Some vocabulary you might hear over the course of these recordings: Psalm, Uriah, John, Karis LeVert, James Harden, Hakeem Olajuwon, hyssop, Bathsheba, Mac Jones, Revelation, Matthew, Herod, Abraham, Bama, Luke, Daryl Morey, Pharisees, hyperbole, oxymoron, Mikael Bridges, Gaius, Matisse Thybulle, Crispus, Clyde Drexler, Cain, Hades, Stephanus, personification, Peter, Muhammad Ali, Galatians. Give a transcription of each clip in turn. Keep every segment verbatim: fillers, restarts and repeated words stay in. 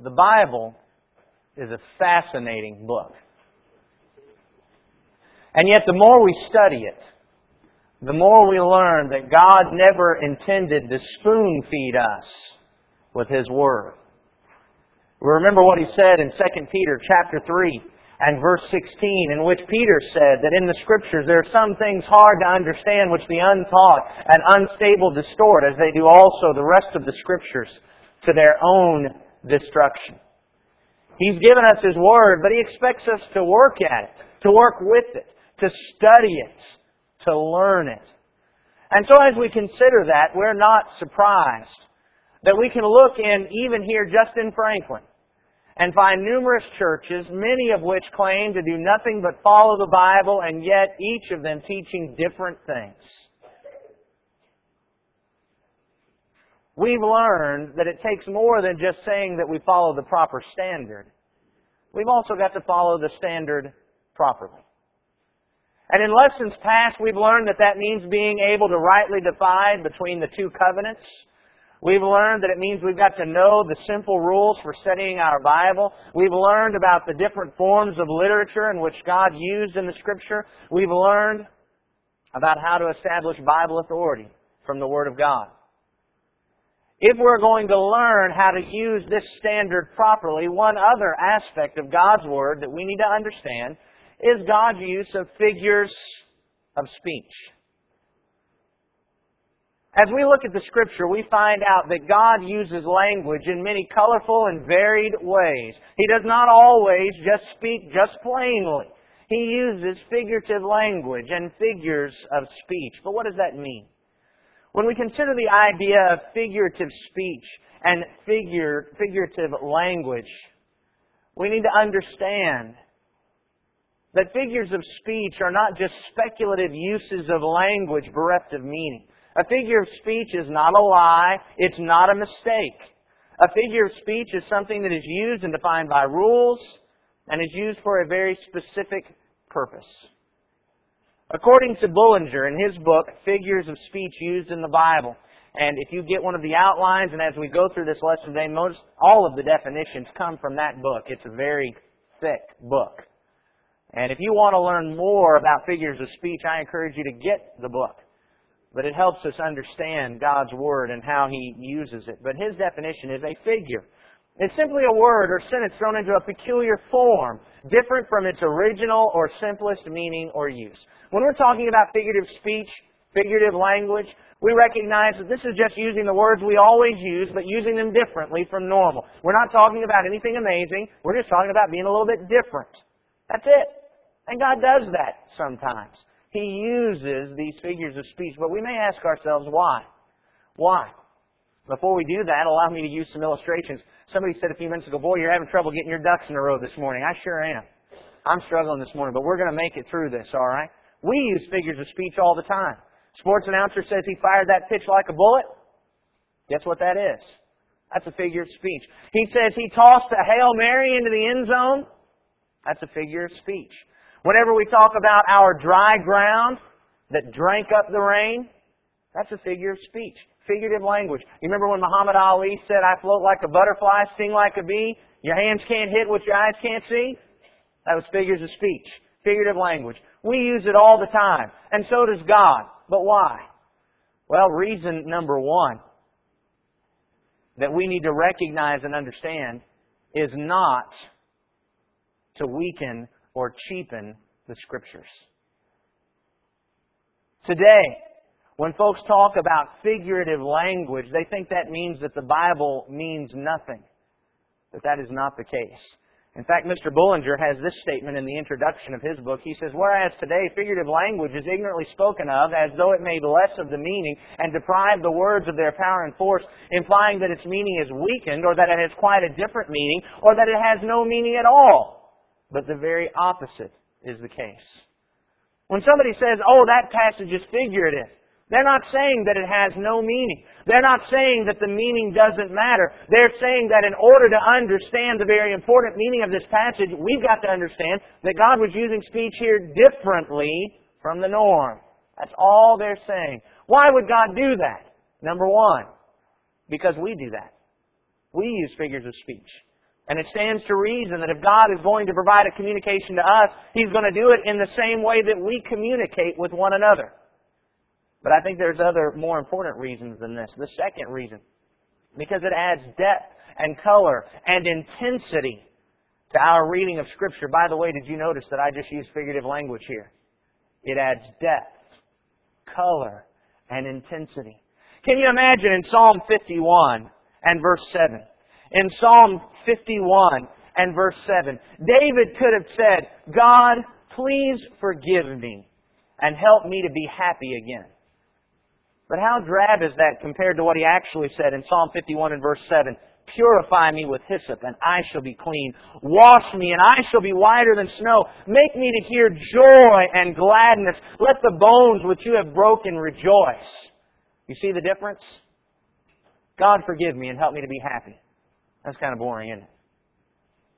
The Bible is a fascinating book. And yet the more we study it, the more we learn that God never intended to spoon feed us with His Word. We remember what He said in Second Peter chapter three and verse sixteen, in which Peter said that in the Scriptures there are some things hard to understand which the untaught and unstable distort, as they do also the rest of the Scriptures, to their own destruction. He's given us His Word, but He expects us to work at it, to work with it, to study it, to learn it. And so as we consider that, we're not surprised that we can look in, even here just in Franklin, and find numerous churches, many of which claim to do nothing but follow the Bible, and yet each of them teaching different things. We've learned that it takes more than just saying that we follow the proper standard. We've also got to follow the standard properly. And in lessons past, we've learned that that means being able to rightly divide between the two covenants. We've learned that it means we've got to know the simple rules for studying our Bible. We've learned about the different forms of literature in which God used in the Scripture. We've learned about how to establish Bible authority from the Word of God. If we're going to learn how to use this standard properly, one other aspect of God's Word that we need to understand is God's use of figures of speech. As we look at the Scripture, we find out that God uses language in many colorful and varied ways. He does not always just speak just plainly. He uses figurative language and figures of speech. But what does that mean? When we consider the idea of figurative speech and figure, figurative language, we need to understand that figures of speech are not just speculative uses of language bereft of meaning. A figure of speech is not a lie. It's not a mistake. A figure of speech is something that is used and defined by rules and is used for a very specific purpose. According to Bullinger, in his book, Figures of Speech Used in the Bible, and if you get one of the outlines, and as we go through this lesson today, most all of the definitions come from that book. It's a very thick book. And if you want to learn more about figures of speech, I encourage you to get the book. But it helps us understand God's Word and how He uses it. But his definition is a figure. It's simply a word or sentence thrown into a peculiar form, different from its original or simplest meaning or use. When we're talking about figurative speech, figurative language, we recognize that this is just using the words we always use, but using them differently from normal. We're not talking about anything amazing. We're just talking about being a little bit different. That's it. And God does that sometimes. He uses these figures of speech, but we may ask ourselves why. Why? Before we do that, allow me to use some illustrations. Somebody said a few minutes ago, boy, you're having trouble getting your ducks in a row this morning. I sure am. I'm struggling this morning, but we're going to make it through this, all right? We use figures of speech all the time. Sports announcer says he fired that pitch like a bullet. Guess what that is? That's a figure of speech. He says he tossed a Hail Mary into the end zone. That's a figure of speech. Whenever we talk about our dry ground that drank up the rain, that's a figure of speech, figurative language. You remember when Muhammad Ali said, I float like a butterfly, sting like a bee, your hands can't hit what your eyes can't see? That was figures of speech, figurative language. We use it all the time, and so does God. But why? Well, reason number one that we need to recognize and understand is not to weaken or cheapen the Scriptures. Today, when folks talk about figurative language, they think that means that the Bible means nothing. But that is not the case. In fact, Mister Bullinger has this statement in the introduction of his book. He says, whereas today figurative language is ignorantly spoken of as though it made less of the meaning and deprived the words of their power and force, implying that its meaning is weakened or that it has quite a different meaning or that it has no meaning at all. But the very opposite is the case. When somebody says, oh, that passage is figurative, they're not saying that it has no meaning. They're not saying that the meaning doesn't matter. They're saying that in order to understand the very important meaning of this passage, we've got to understand that God was using speech here differently from the norm. That's all they're saying. Why would God do that? Number one, because we do that. We use figures of speech. And it stands to reason that if God is going to provide a communication to us, He's going to do it in the same way that we communicate with one another. But I think there's other more important reasons than this. The second reason, because it adds depth and color and intensity to our reading of Scripture. By the way, did you notice that I just used figurative language here? It adds depth, color, and intensity. Can you imagine in Psalm fifty-one and verse seven? In Psalm fifty-one and verse seven, David could have said, God, please forgive me and help me to be happy again. But how drab is that compared to what he actually said in Psalm fifty-one and verse seven? Purify me with hyssop, and I shall be clean. Wash me, and I shall be whiter than snow. Make me to hear joy and gladness. Let the bones which you have broken rejoice. You see the difference? God, forgive me and help me to be happy. That's kind of boring, isn't it?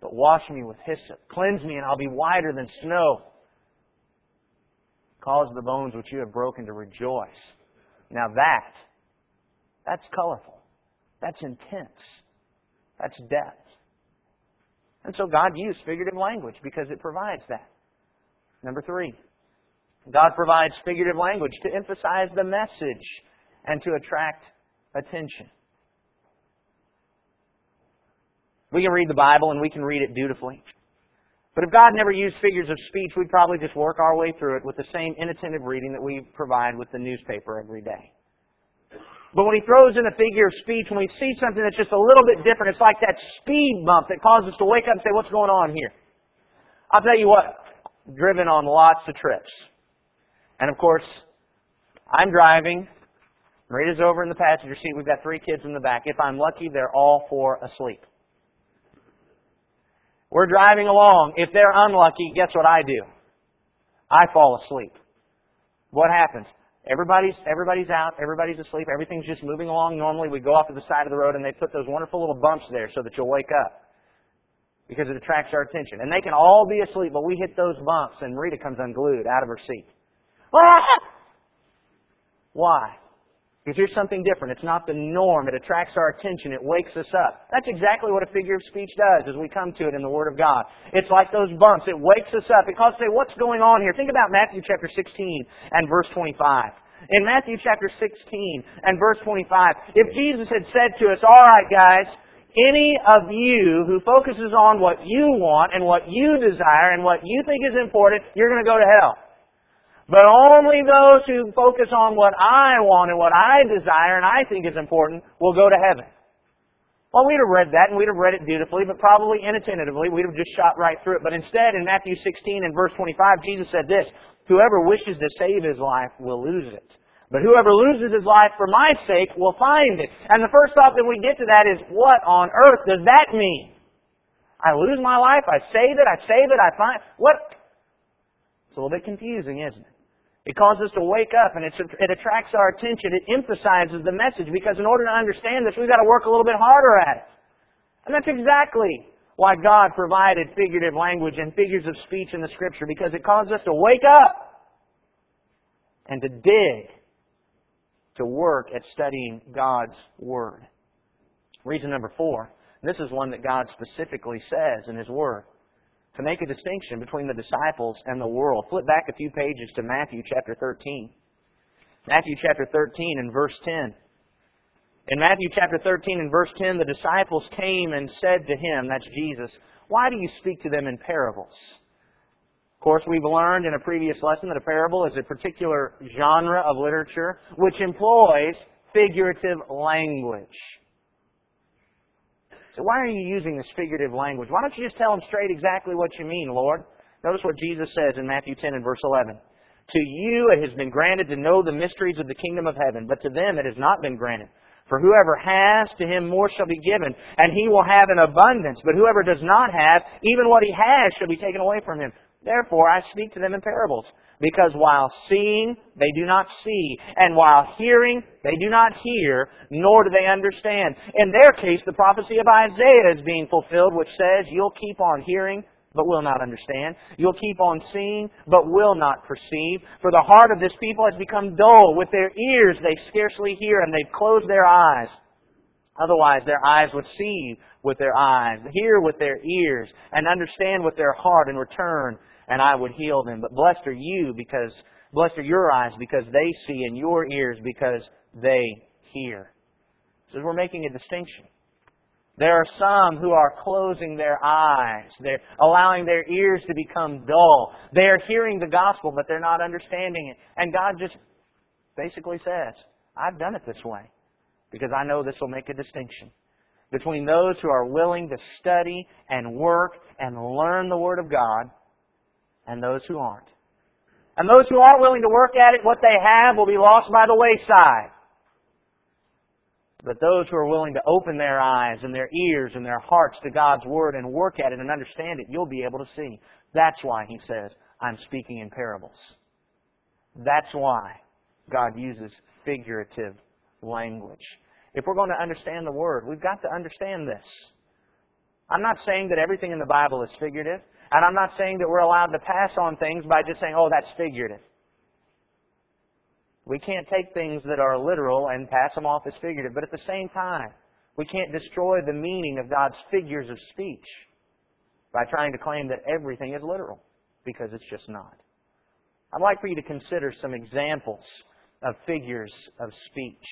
But wash me with hyssop. Cleanse me, and I'll be whiter than snow. Cause the bones which you have broken to rejoice. Now that, that's colorful. That's intense. That's depth. And so God used figurative language because it provides that. Number three, God provides figurative language to emphasize the message and to attract attention. We can read the Bible and we can read it dutifully. But if God never used figures of speech, we'd probably just work our way through it with the same inattentive reading that we provide with the newspaper every day. But when He throws in a figure of speech, when we see something that's just a little bit different, it's like that speed bump that causes us to wake up and say, what's going on here? I'll tell you what, I've driven on lots of trips. And of course, I'm driving. Marita's over in the passenger seat. We've got three kids in the back. If I'm lucky, they're all four asleep. We're driving along. If they're unlucky, guess what I do? I fall asleep. What happens? Everybody's everybody's out. Everybody's asleep. Everything's just moving along normally. We go off to the side of the road and they put those wonderful little bumps there so that you'll wake up because it attracts our attention. And they can all be asleep, but we hit those bumps and Rita comes unglued out of her seat. Ah! Why? Because here's something different. It's not the norm. It attracts our attention. It wakes us up. That's exactly what a figure of speech does as we come to it in the Word of God. It's like those bumps. It wakes us up. It causes us to say, what's going on here? Think about Matthew chapter sixteen and verse twenty-five. In Matthew chapter sixteen and verse twenty-five, if Jesus had said to us, all right, guys, any of you who focuses on what you want and what you desire and what you think is important, you're going to go to hell. But only those who focus on what I want and what I desire and I think is important will go to heaven. Well, we'd have read that and we'd have read it dutifully, but probably inattentively. We'd have just shot right through it. But instead, in Matthew sixteen and verse twenty-five, Jesus said this, whoever wishes to save his life will lose it. But whoever loses his life for my sake will find it. And the first thought that we get to that is, what on earth does that mean? I lose my life, I save it, I save it, I find it. What? It's a little bit confusing, isn't it? It causes us to wake up and it's, it attracts our attention. It emphasizes the message because in order to understand this, we've got to work a little bit harder at it. And that's exactly why God provided figurative language and figures of speech in the Scripture, because it causes us to wake up and to dig, to work at studying God's Word. Reason number four, this is one that God specifically says in His Word, to make a distinction between the disciples and the world. Flip back a few pages to Matthew chapter thirteen. Matthew chapter thirteen and verse ten. In Matthew chapter thirteen and verse ten, the disciples came and said to Him, that's Jesus, why do you speak to them in parables? Of course, we've learned in a previous lesson that a parable is a particular genre of literature which employs figurative language. So why are you using this figurative language? Why don't you just tell them straight exactly what you mean, Lord? Notice what Jesus says in Matthew ten and verse eleven. To you it has been granted to know the mysteries of the kingdom of heaven, but to them it has not been granted. For whoever has, to him more shall be given, and he will have in abundance. But whoever does not have, even what he has shall be taken away from him. Therefore I speak to them in parables, because while seeing, they do not see, and while hearing, they do not hear, nor do they understand. In their case, the prophecy of Isaiah is being fulfilled, which says, you'll keep on hearing, but will not understand. You'll keep on seeing, but will not perceive. For the heart of this people has become dull. With their ears they scarcely hear, and they've closed their eyes. Otherwise, their eyes would see with their eyes, hear with their ears, and understand with their heart in return, and I would heal them. But blessed are you because, blessed are your eyes because they see, and your ears because they hear. So we're making a distinction. There are some who are closing their eyes. They're allowing their ears to become dull. They are hearing the gospel, but they're not understanding it. And God just basically says, I've done it this way because I know this will make a distinction between those who are willing to study and work and learn the Word of God and those who aren't. And those who aren't willing to work at it, what they have will be lost by the wayside. But those who are willing to open their eyes and their ears and their hearts to God's Word and work at it and understand it, you'll be able to see. That's why He says, I'm speaking in parables. That's why God uses figurative language. If we're going to understand the Word, we've got to understand this. I'm not saying that everything in the Bible is figurative, and I'm not saying that we're allowed to pass on things by just saying, oh, that's figurative. We can't take things that are literal and pass them off as figurative, but at the same time, we can't destroy the meaning of God's figures of speech by trying to claim that everything is literal, because it's just not. I'd like for you to consider some examples of figures of speech.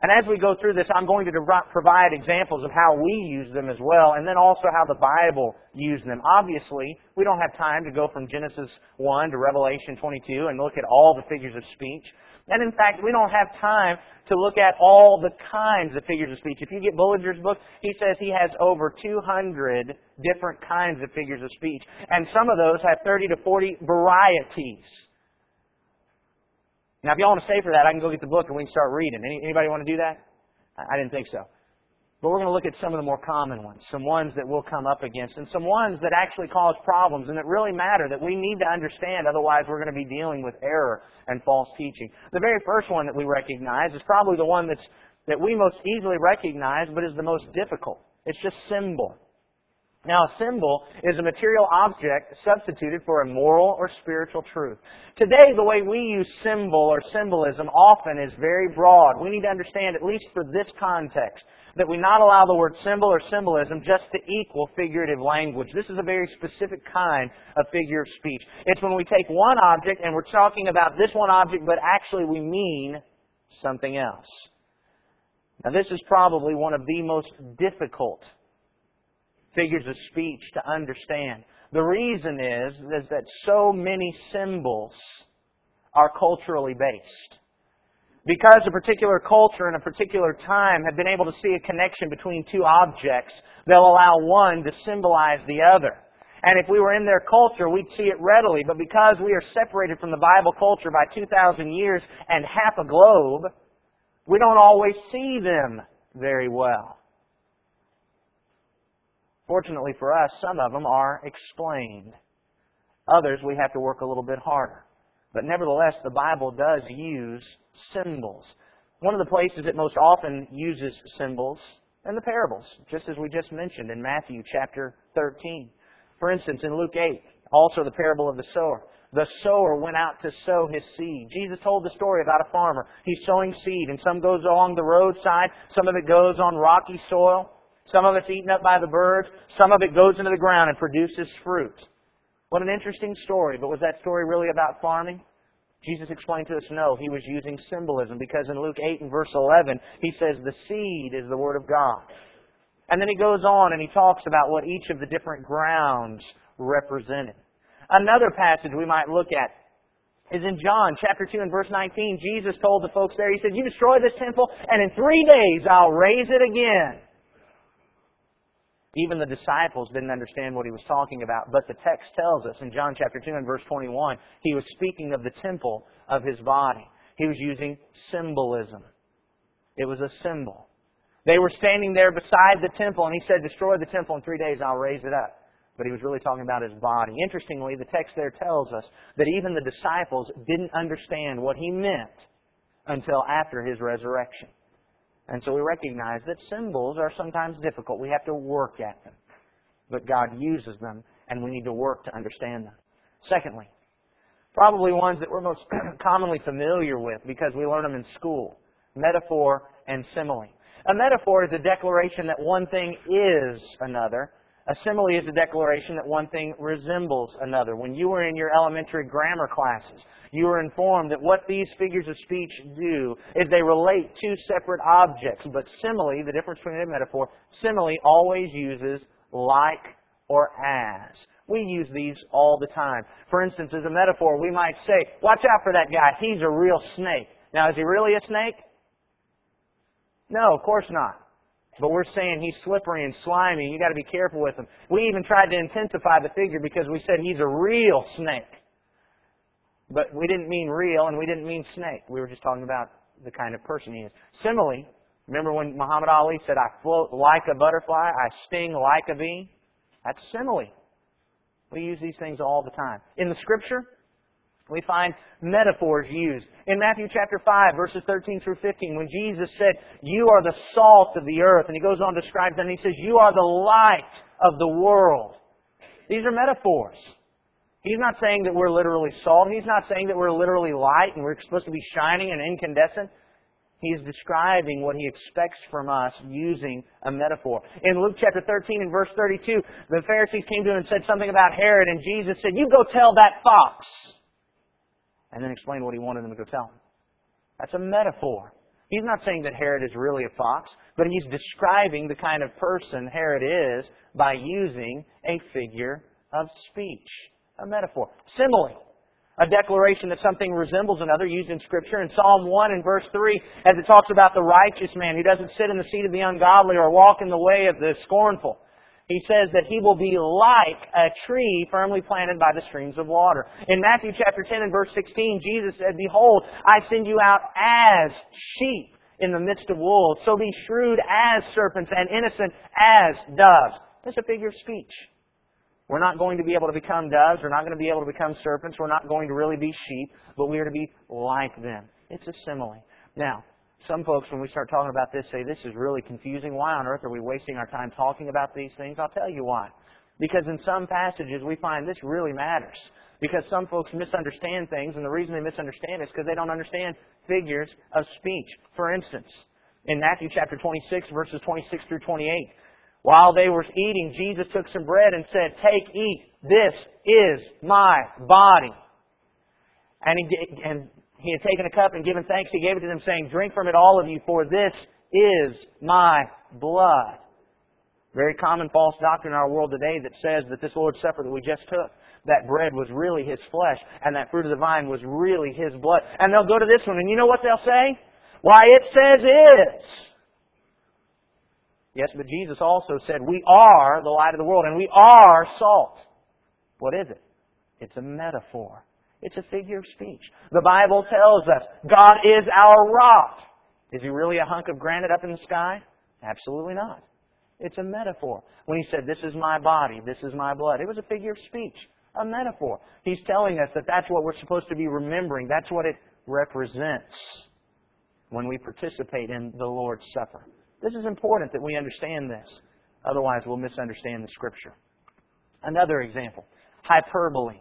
And as we go through this, I'm going to provide examples of how we use them as well, and then also how the Bible used them. Obviously, we don't have time to go from Genesis one to Revelation twenty-two and look at all the figures of speech. And in fact, we don't have time to look at all the kinds of figures of speech. If you get Bullinger's book, he says he has over two hundred different kinds of figures of speech. And some of those have thirty to forty varieties. Now, if y'all want to stay for that, I can go get the book and we can start reading. Any, anybody want to do that? I didn't think so. But we're going to look at some of the more common ones, some ones that we'll come up against, and some ones that actually cause problems and that really matter, that we need to understand, otherwise we're going to be dealing with error and false teaching. The very first one that we recognize is probably the one that's, that we most easily recognize, but is the most difficult. It's just symbol. Now, a symbol is a material object substituted for a moral or spiritual truth. Today, the way we use symbol or symbolism often is very broad. We need to understand, at least for this context, that we not allow the word symbol or symbolism just to equal figurative language. This is a very specific kind of figure of speech. It's when we take one object and we're talking about this one object, but actually we mean something else. Now, this is probably one of the most difficult figures of speech to understand. The reason is, is that so many symbols are culturally based. Because a particular culture and a particular time have been able to see a connection between two objects, they'll allow one to symbolize the other. And if we were in their culture, we'd see it readily. But because we are separated from the Bible culture by two thousand years and half a globe, we don't always see them very well. Fortunately for us, some of them are explained. Others, we have to work a little bit harder. But nevertheless, the Bible does use symbols. One of the places it most often uses symbols in the parables, just as we just mentioned in Matthew chapter thirteen. For instance, in Luke eight, also the parable of the sower. The sower went out to sow his seed. Jesus told the story about a farmer. He's sowing seed, and some goes along the roadside, some of it goes on rocky soil. Some of it's eaten up by the birds. Some of it goes into the ground and produces fruit. What an interesting story. But was that story really about farming? Jesus explained to us, no, he was using symbolism. Because in Luke eight and verse eleven, he says the seed is the Word of God. And then he goes on and he talks about what each of the different grounds represented. Another passage we might look at is in John chapter two and verse nineteen. Jesus told the folks there, he said, you destroy this temple and in three days I'll raise it again. Even the disciples didn't understand what he was talking about, but the text tells us in John chapter two and verse twenty-one, he was speaking of the temple of his body. He was using symbolism. It was a symbol. They were standing there beside the temple, and he said, destroy the temple, in three days I'll raise it up. But he was really talking about his body. Interestingly, the text there tells us that even the disciples didn't understand what he meant until after his resurrection. And so we recognize that symbols are sometimes difficult. We have to work at them. But God uses them, and we need to work to understand them. Secondly, probably ones that we're most commonly familiar with because we learn them in school, metaphor and simile. A metaphor is a declaration that one thing is another. A simile is a declaration that one thing resembles another. When you were in your elementary grammar classes, you were informed that what these figures of speech do is they relate two separate objects. But simile, the difference between a metaphor, simile always uses like or as. We use these all the time. For instance, as a metaphor, we might say, watch out for that guy, he's a real snake. Now, is he really a snake? No, of course not. But we're saying he's slippery and slimy. You've got to be careful with him. We even tried to intensify the figure because we said he's a real snake. But we didn't mean real and we didn't mean snake. We were just talking about the kind of person he is. Similarly, remember when Muhammad Ali said, I float like a butterfly, I sting like a bee? That's simile. We use these things all the time. In the Scripture, we find metaphors used. In Matthew chapter five, verses thirteen through fifteen, when Jesus said, you are the salt of the earth, and he goes on to describe them, and he says, you are the light of the world. These are metaphors. He's not saying that we're literally salt. He's not saying that we're literally light and we're supposed to be shining and incandescent. He's describing what he expects from us using a metaphor. In Luke chapter thirteen and verse thirty-two, the Pharisees came to him and said something about Herod, and Jesus said, you go tell that fox. And then explain what he wanted them to go tell him. That's a metaphor. He's not saying that Herod is really a fox, but he's describing the kind of person Herod is by using a figure of speech. A metaphor. Simile. A declaration that something resembles another used in Scripture. In Psalm one and verse three, as it talks about the righteous man who doesn't sit in the seat of the ungodly or walk in the way of the scornful, he says that he will be like a tree firmly planted by the streams of water. In Matthew chapter ten and verse sixteen, Jesus said, behold, I send you out as sheep in the midst of wolves. So be shrewd as serpents and innocent as doves. That's a figure of speech. We're not going to be able to become doves. We're not going to be able to become serpents. We're not going to really be sheep, but we are to be like them. It's a simile. Now, some folks, when we start talking about this, say, this is really confusing. Why on earth are we wasting our time talking about these things? I'll tell you why. Because in some passages, we find this really matters. Because some folks misunderstand things, and the reason they misunderstand is because they don't understand figures of speech. For instance, in Matthew chapter twenty-six, verses twenty-six through twenty-eight, while they were eating, Jesus took some bread and said, take, eat, this is my body. And he did, and He had taken a cup and given thanks. He gave it to them, saying, drink from it, all of you, for this is my blood. Very common false doctrine in our world today that says that this Lord's Supper that we just took, that bread was really His flesh, and that fruit of the vine was really His blood. And they'll go to this one, and you know what they'll say? Why, it says it. Yes, but Jesus also said, we are the light of the world, and we are salt. What is it? It's a metaphor. It's a figure of speech. The Bible tells us God is our rock. Is He really a hunk of granite up in the sky? Absolutely not. It's a metaphor. When He said, this is my body, this is my blood, it was a figure of speech, a metaphor. He's telling us that that's what we're supposed to be remembering. That's what it represents when we participate in the Lord's Supper. This is important that we understand this. Otherwise, we'll misunderstand the Scripture. Another example, hyperbole.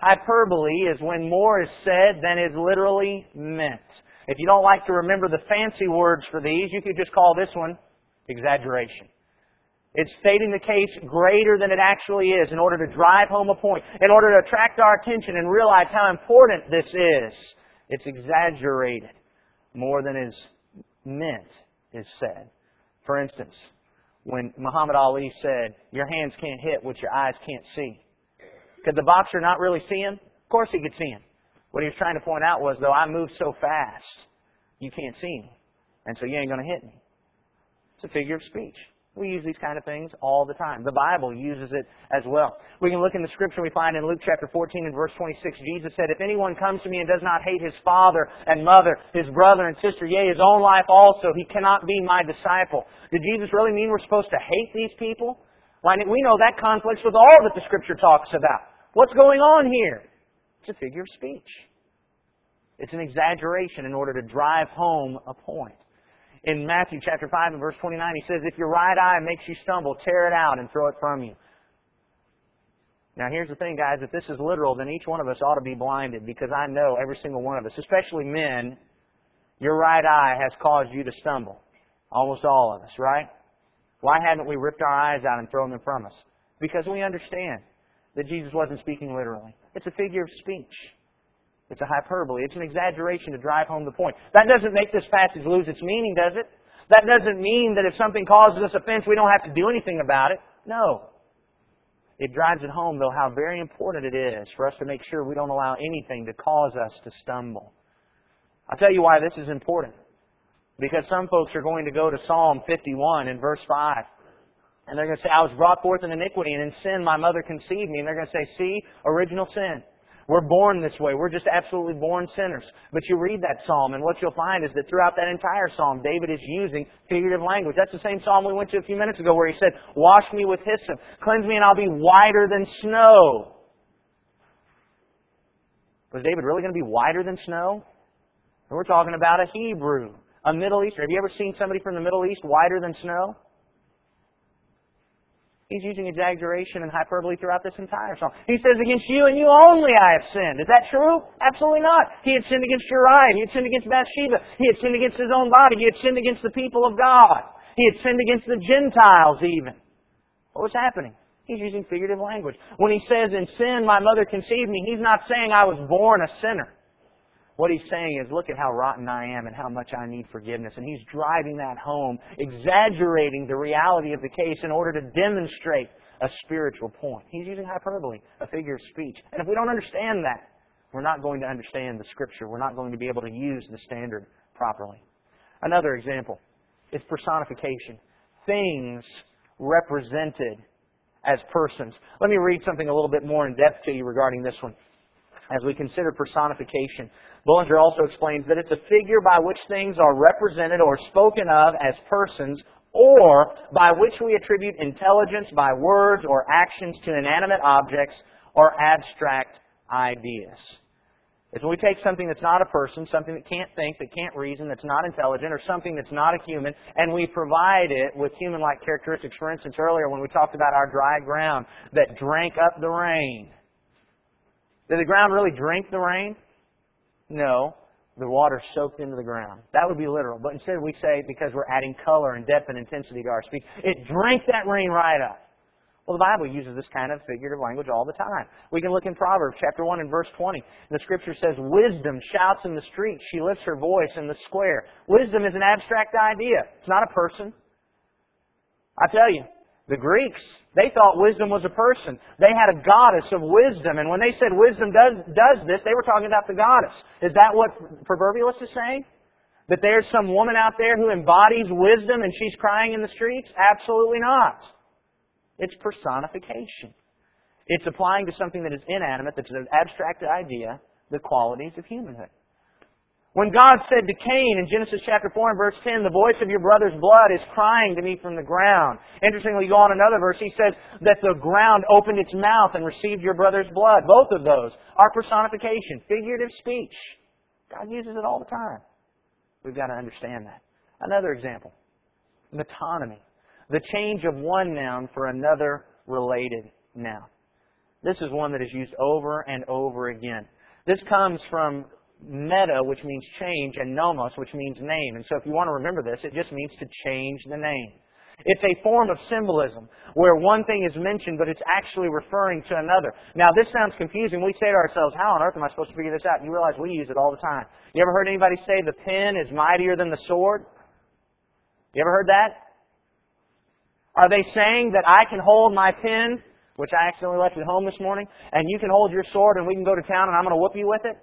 Hyperbole is when more is said than is literally meant. If you don't like to remember the fancy words for these, you could just call this one exaggeration. It's stating the case greater than it actually is in order to drive home a point, in order to attract our attention and realize how important this is. It's exaggerated. More than is meant is said. For instance, when Muhammad Ali said, your hands can't hit what your eyes can't see. Could the boxer not really see him? Of course he could see him. What he was trying to point out was, though, I move so fast, you can't see me. And so you ain't going to hit me. It's a figure of speech. We use these kind of things all the time. The Bible uses it as well. We can look in the Scripture we find in Luke chapter fourteen and verse twenty-six. Jesus said, if anyone comes to me and does not hate his father and mother, his brother and sister, yea, his own life also, he cannot be my disciple. Did Jesus really mean we're supposed to hate these people? Why, we know that conflicts with all that the Scripture talks about. What's going on here? It's a figure of speech. It's an exaggeration in order to drive home a point. In Matthew chapter five and verse twenty-nine, he says, if your right eye makes you stumble, tear it out and throw it from you. Now here's the thing, guys. If this is literal, then each one of us ought to be blinded, because I know every single one of us, especially men, your right eye has caused you to stumble. Almost all of us, right? Why haven't we ripped our eyes out and thrown them from us? Because we understand that Jesus wasn't speaking literally. It's a figure of speech. It's a hyperbole. It's an exaggeration to drive home the point. That doesn't make this passage lose its meaning, does it? That doesn't mean that if something causes us offense, we don't have to do anything about it. No. It drives it home, though, how very important it is for us to make sure we don't allow anything to cause us to stumble. I'll tell you why this is important. Because some folks are going to go to Psalm fifty-one in verse five. And they're going to say, I was brought forth in iniquity, and in sin my mother conceived me. And they're going to say, see, original sin. We're born this way. We're just absolutely born sinners. But you read that psalm, and what you'll find is that throughout that entire psalm, David is using figurative language. That's the same psalm we went to a few minutes ago where he said, wash me with hyssop, cleanse me and I'll be whiter than snow. Was David really going to be whiter than snow? And we're talking about a Hebrew, a Middle Eastern. Have you ever seen somebody from the Middle East whiter than snow? He's using exaggeration and hyperbole throughout this entire psalm. He says, against you and you only I have sinned. Is that true? Absolutely not. He had sinned against Uriah. He had sinned against Bathsheba. He had sinned against his own body. He had sinned against the people of God. He had sinned against the Gentiles even. What was happening? He's using figurative language. When he says, in sin my mother conceived me, he's not saying I was born a sinner. What he's saying is, look at how rotten I am and how much I need forgiveness. And he's driving that home, exaggerating the reality of the case in order to demonstrate a spiritual point. He's using hyperbole, a figure of speech. And if we don't understand that, we're not going to understand the Scripture. We're not going to be able to use the standard properly. Another example is personification. Things represented as persons. Let me read something a little bit more in depth to you regarding this one. As we consider personification, Bullinger also explains that it's a figure by which things are represented or spoken of as persons, or by which we attribute intelligence by words or actions to inanimate objects or abstract ideas. It's when we take something that's not a person, something that can't think, that can't reason, that's not intelligent, or something that's not a human, and we provide it with human-like characteristics. For instance, earlier when we talked about our dry ground that drank up the rain. Did the ground really drink the rain? No. The water soaked into the ground. That would be literal. But instead we say, because we're adding color and depth and intensity to our speech, it drank that rain right up. Well, the Bible uses this kind of figurative language all the time. We can look in Proverbs chapter one and verse twenty. The Scripture says, wisdom shouts in the street. She lifts her voice in the square. Wisdom is an abstract idea. It's not a person. I tell you, the Greeks, they thought wisdom was a person. They had a goddess of wisdom. And when they said wisdom does, does this, they were talking about the goddess. Is that what Proverbius is saying? That there's some woman out there who embodies wisdom and she's crying in the streets? Absolutely not. It's personification. It's applying to something that is inanimate, that's an abstract idea, the qualities of humanhood. When God said to Cain in Genesis chapter four and verse ten, the voice of your brother's blood is crying to me from the ground. Interestingly, go on another verse, he says that the ground opened its mouth and received your brother's blood. Both of those are personification, figurative speech. God uses it all the time. We've got to understand that. Another example, metonymy, the change of one noun for another related noun. This is one that is used over and over again. This comes from meta, which means change, and nomos, which means name. And so if you want to remember this, it just means to change the name. It's a form of symbolism where one thing is mentioned, but it's actually referring to another. Now, this sounds confusing. We say to ourselves, how on earth am I supposed to figure this out? And you realize we use it all the time. You ever heard anybody say the pen is mightier than the sword? You ever heard that? Are they saying that I can hold my pen, which I accidentally left at home this morning, and you can hold your sword and we can go to town and I'm going to whoop you with it?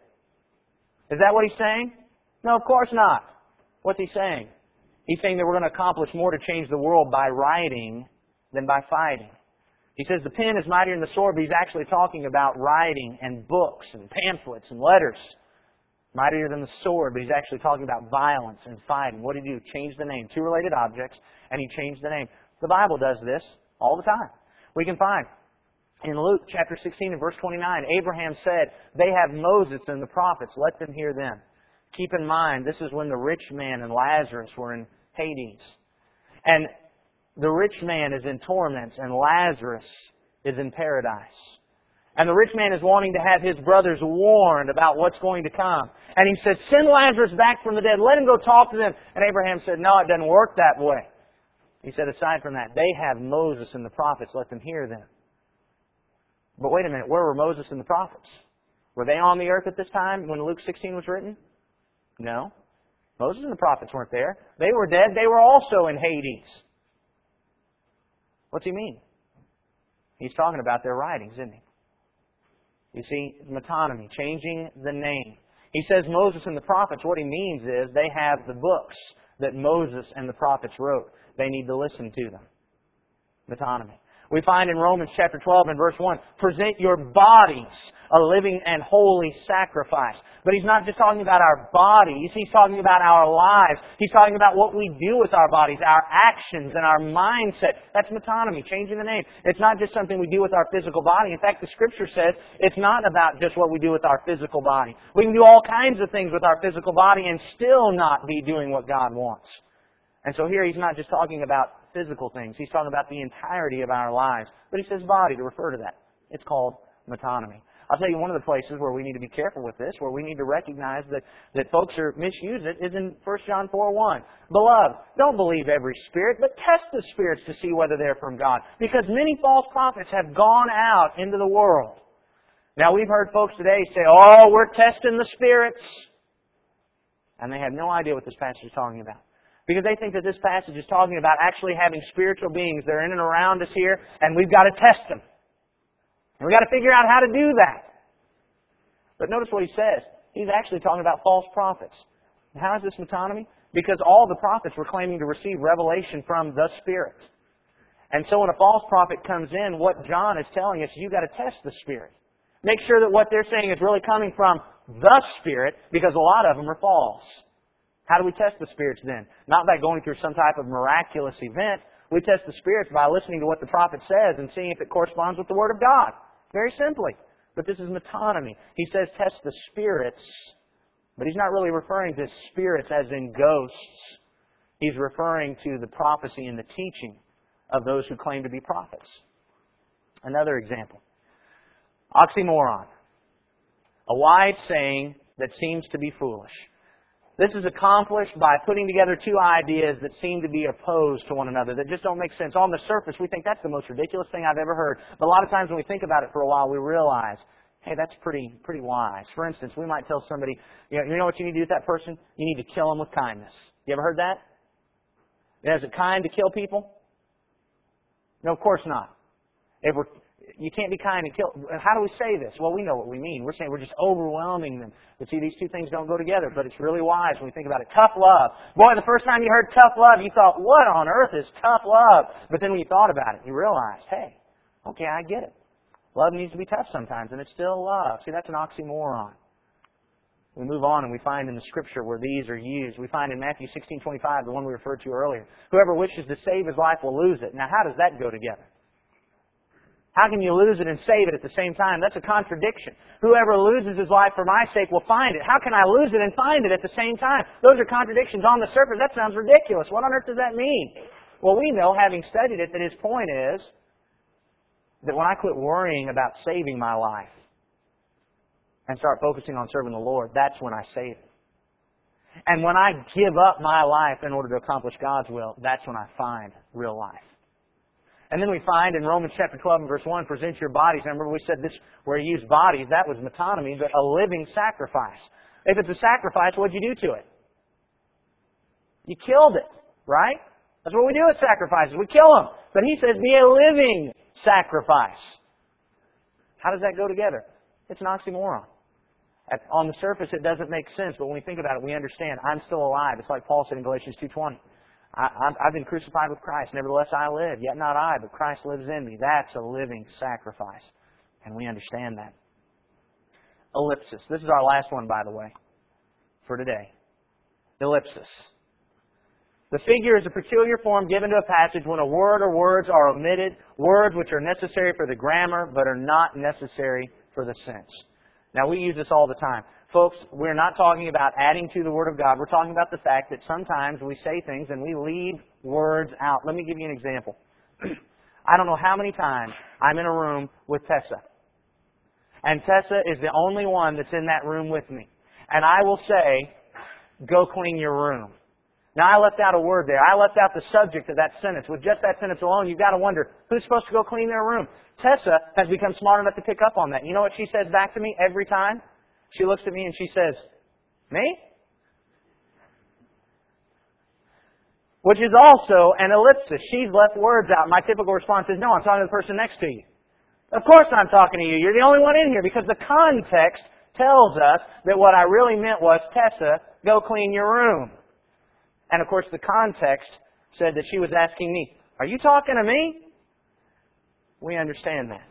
Is that what he's saying? No, of course not. What's he saying? He's saying that we're going to accomplish more to change the world by writing than by fighting. He says the pen is mightier than the sword, but he's actually talking about writing and books and pamphlets and letters. Mightier than the sword, but he's actually talking about violence and fighting. What did he do? Change the name. Two related objects, and he changed the name. The Bible does this all the time. We can find in Luke chapter sixteen and verse twenty-nine, Abraham said, they have Moses and the prophets, let them hear them. Keep in mind, this is when the rich man and Lazarus were in Hades. And the rich man is in torments and Lazarus is in paradise. And the rich man is wanting to have his brothers warned about what's going to come. And he said, send Lazarus back from the dead. Let him go talk to them. And Abraham said, no, it doesn't work that way. He said, aside from that, they have Moses and the prophets. Let them hear them. But wait a minute, where were Moses and the prophets? Were they on the earth at this time when Luke sixteen was written? No. Moses and the prophets weren't there. They were dead. They were also in Hades. What's he mean? He's talking about their writings, isn't he? You see, metonymy, changing the name. He says Moses and the prophets. What he means is they have the books that Moses and the prophets wrote. They need to listen to them. Metonymy. We find in Romans chapter twelve and verse one, present your bodies a living and holy sacrifice. But he's not just talking about our bodies. He's talking about our lives. He's talking about what we do with our bodies, our actions and our mindset. That's metonymy, changing the name. It's not just something we do with our physical body. In fact, the Scripture says it's not about just what we do with our physical body. We can do all kinds of things with our physical body and still not be doing what God wants. And so here he's not just talking about physical things. He's talking about the entirety of our lives. But he says body to refer to that. It's called metonymy. I'll tell you one of the places where we need to be careful with this, where we need to recognize that, that folks are misuse it, is in First John four one. Beloved, don't believe every spirit, but test the spirits to see whether they're from God. Because many false prophets have gone out into the world. Now we've heard folks today say, oh, we're testing the spirits. And they have no idea what this passage is talking about. Because they think that this passage is talking about actually having spiritual beings. They're in and around us here, and we've got to test them. And we've got to figure out how to do that. But notice what he says. He's actually talking about false prophets. And how is this metonymy? Because all the prophets were claiming to receive revelation from the Spirit. And so when a false prophet comes in, what John is telling us, you've got to test the Spirit. Make sure that what they're saying is really coming from the Spirit, because a lot of them are false. How do we test the spirits then? Not by going through some type of miraculous event. We test the spirits by listening to what the prophet says and seeing if it corresponds with the Word of God. Very simply. But this is metonymy. He says test the spirits, but he's not really referring to spirits as in ghosts. He's referring to the prophecy and the teaching of those who claim to be prophets. Another example. Oxymoron. A wise saying that seems to be foolish. This is accomplished by putting together two ideas that seem to be opposed to one another, that just don't make sense. On the surface, we think that's the most ridiculous thing I've ever heard. But a lot of times when we think about it for a while, we realize, hey, that's pretty pretty wise. For instance, we might tell somebody, you know, you know what you need to do with that person? You need to kill them with kindness. You ever heard that? Is it kind to kill people? No, of course not. If we're You can't be kind and kill. How do we say this? Well, we know what we mean. We're saying we're just overwhelming them. But see, these two things don't go together, but it's really wise when we think about it. Tough love. Boy, the first time you heard tough love, you thought, what on earth is tough love? But then when you thought about it, you realized, hey, okay, I get it. Love needs to be tough sometimes, and it's still love. See, that's an oxymoron. We move on and we find in the Scripture where these are used. We find in Matthew sixteen twenty-five, the one we referred to earlier. Whoever wishes to save his life will lose it. Now, how does that go together? How can you lose it and save it at the same time? That's a contradiction. Whoever loses his life for my sake will find it. How can I lose it and find it at the same time? Those are contradictions on the surface. That sounds ridiculous. What on earth does that mean? Well, we know, having studied it, that his point is that when I quit worrying about saving my life and start focusing on serving the Lord, that's when I save it. And when I give up my life in order to accomplish God's will, that's when I find real life. And then we find in Romans chapter twelve and verse one, present your bodies. Remember we said this, where you use bodies, that was metonymy, but a living sacrifice. If it's a sacrifice, what'd you do to it? You killed it, right? That's what we do with sacrifices. We kill them. But he says, be a living sacrifice. How does that go together? It's an oxymoron. At, on the surface, it doesn't make sense, but when we think about it, we understand. I'm still alive. It's like Paul said in Galatians two twenty. I, I've been crucified with Christ. Nevertheless, I live. Yet not I, but Christ lives in me. That's a living sacrifice. And we understand that. Ellipsis. This is our last one, by the way, for today. Ellipsis. The figure is a peculiar form given to a passage when a word or words are omitted, words which are necessary for the grammar but are not necessary for the sense. Now, we use this all the time. Folks, we're not talking about adding to the Word of God. We're talking about the fact that sometimes we say things and we leave words out. Let me give you an example. I don't know how many times I'm in a room with Tessa. And Tessa is the only one that's in that room with me. And I will say, go clean your room. Now, I left out a word there. I left out the subject of that sentence. With just that sentence alone, you've got to wonder, who's supposed to go clean their room? Tessa has become smart enough to pick up on that. You know what she says back to me every time? She looks at me and she says, me? Which is also an ellipsis. She's left words out. My typical response is, no, I'm talking to the person next to you. Of course I'm talking to you. You're the only one in here, because the context tells us that what I really meant was, Tessa, go clean your room. And of course the context said that she was asking me, are you talking to me? We understand that.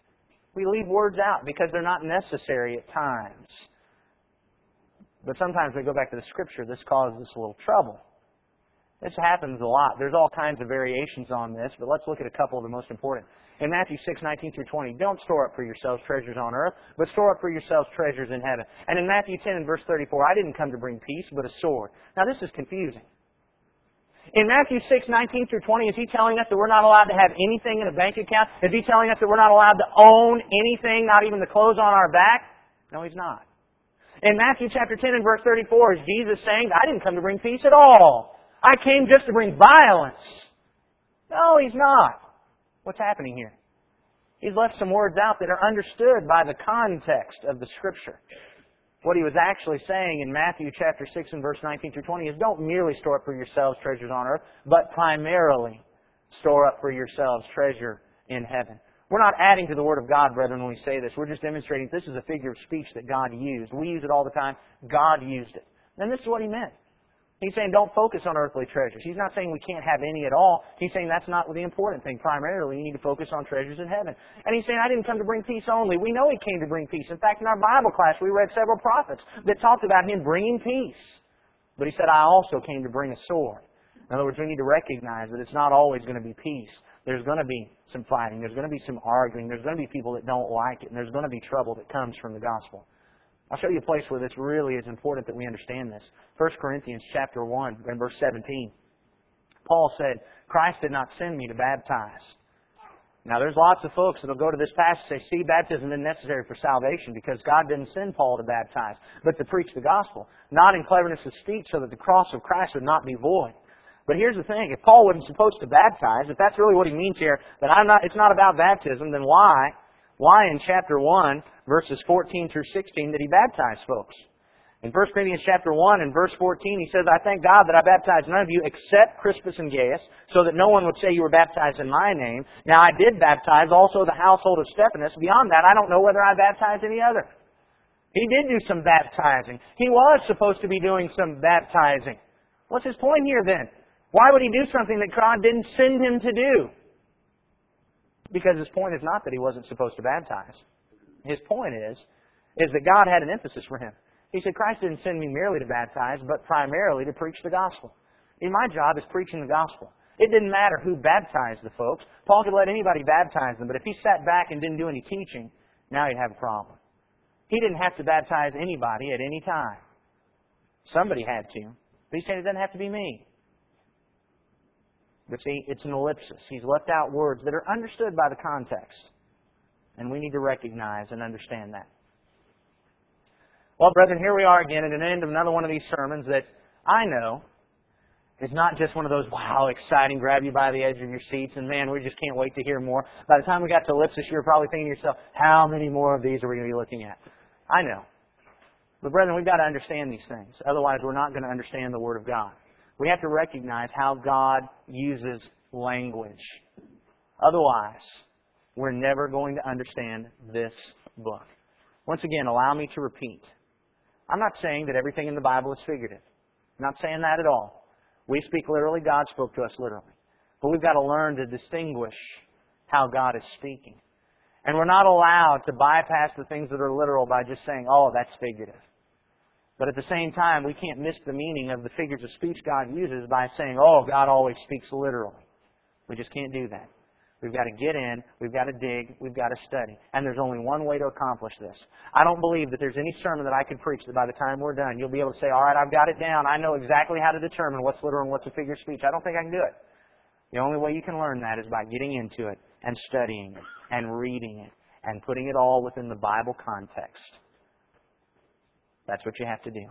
We leave words out because they're not necessary at times. But sometimes we go back to the Scripture. This causes us a little trouble. This happens a lot. There's all kinds of variations on this, but let's look at a couple of the most important. In Matthew six, nineteen through twenty, don't store up for yourselves treasures on earth, but store up for yourselves treasures in heaven. And in Matthew ten and verse thirty-four, I didn't come to bring peace, but a sword. Now this is confusing. In Matthew six, nineteen through twenty, is he telling us that we're not allowed to have anything in a bank account? Is he telling us that we're not allowed to own anything, not even the clothes on our back? No, he's not. In Matthew chapter ten and verse thirty-four, is Jesus saying, I didn't come to bring peace at all. I came just to bring violence. No, he's not. What's happening here? He's left some words out that are understood by the context of the Scripture. What he was actually saying in Matthew chapter six and verse nineteen through twenty is, don't merely store up for yourselves treasures on earth, but primarily store up for yourselves treasure in heaven. We're not adding to the Word of God, brethren, when we say this. We're just demonstrating this is a figure of speech that God used. We use it all the time. God used it. And this is what he meant. He's saying don't focus on earthly treasures. He's not saying we can't have any at all. He's saying that's not the important thing. Primarily, you need to focus on treasures in heaven. And he's saying I didn't come to bring peace only. We know he came to bring peace. In fact, in our Bible class, we read several prophets that talked about him bringing peace. But he said, I also came to bring a sword. In other words, we need to recognize that it's not always going to be peace. There's going to be some fighting. There's going to be some arguing. There's going to be people that don't like it. And there's going to be trouble that comes from the gospel. I'll show you a place where this really is important that we understand this. First Corinthians chapter one and verse seventeen. Paul said, Christ did not send me to baptize. Now there's lots of folks that will go to this passage and say, see, baptism isn't necessary for salvation because God didn't send Paul to baptize, but to preach the gospel, not in cleverness of speech so that the cross of Christ would not be void. But here's the thing, if Paul wasn't supposed to baptize, if that's really what he means here, that I'm not, it's not about baptism, then why? Why in chapter one, verses fourteen through sixteen, did he baptize folks? In First Corinthians chapter one and verse fourteen, he says, I thank God that I baptized none of you except Crispus and Gaius, so that no one would say you were baptized in my name. Now I did baptize also the household of Stephanus. Beyond that, I don't know whether I baptized any other. He did do some baptizing. He was supposed to be doing some baptizing. What's his point here then? Why would he do something that God didn't send him to do? Because his point is not that he wasn't supposed to baptize. His point is, is that God had an emphasis for him. He said, Christ didn't send me merely to baptize, but primarily to preach the gospel. And my job is preaching the gospel. It didn't matter who baptized the folks. Paul could let anybody baptize them, but if he sat back and didn't do any teaching, now he'd have a problem. He didn't have to baptize anybody at any time. Somebody had to. But he's saying it doesn't have to be me. But see, it's an ellipsis. He's left out words that are understood by the context. And we need to recognize and understand that. Well, brethren, here we are again at an end of another one of these sermons that I know is not just one of those, wow, exciting, grab you by the edge of your seats, and man, we just can't wait to hear more. By the time we got to ellipsis, you were probably thinking to yourself, how many more of these are we going to be looking at? I know. But brethren, we've got to understand these things. Otherwise, we're not going to understand the Word of God. We have to recognize how God uses language. Otherwise, we're never going to understand this book. Once again, allow me to repeat. I'm not saying that everything in the Bible is figurative. I'm not saying that at all. We speak literally. God spoke to us literally. But we've got to learn to distinguish how God is speaking. And we're not allowed to bypass the things that are literal by just saying, oh, that's figurative. But at the same time, we can't miss the meaning of the figures of speech God uses by saying, oh, God always speaks literally. We just can't do that. We've got to get in, we've got to dig, we've got to study. And there's only one way to accomplish this. I don't believe that there's any sermon that I could preach that by the time we're done, you'll be able to say, all right, I've got it down. I know exactly how to determine what's literal and what's a figure of speech. I don't think I can do it. The only way you can learn that is by getting into it and studying it and reading it and putting it all within the Bible context. That's what you have to do.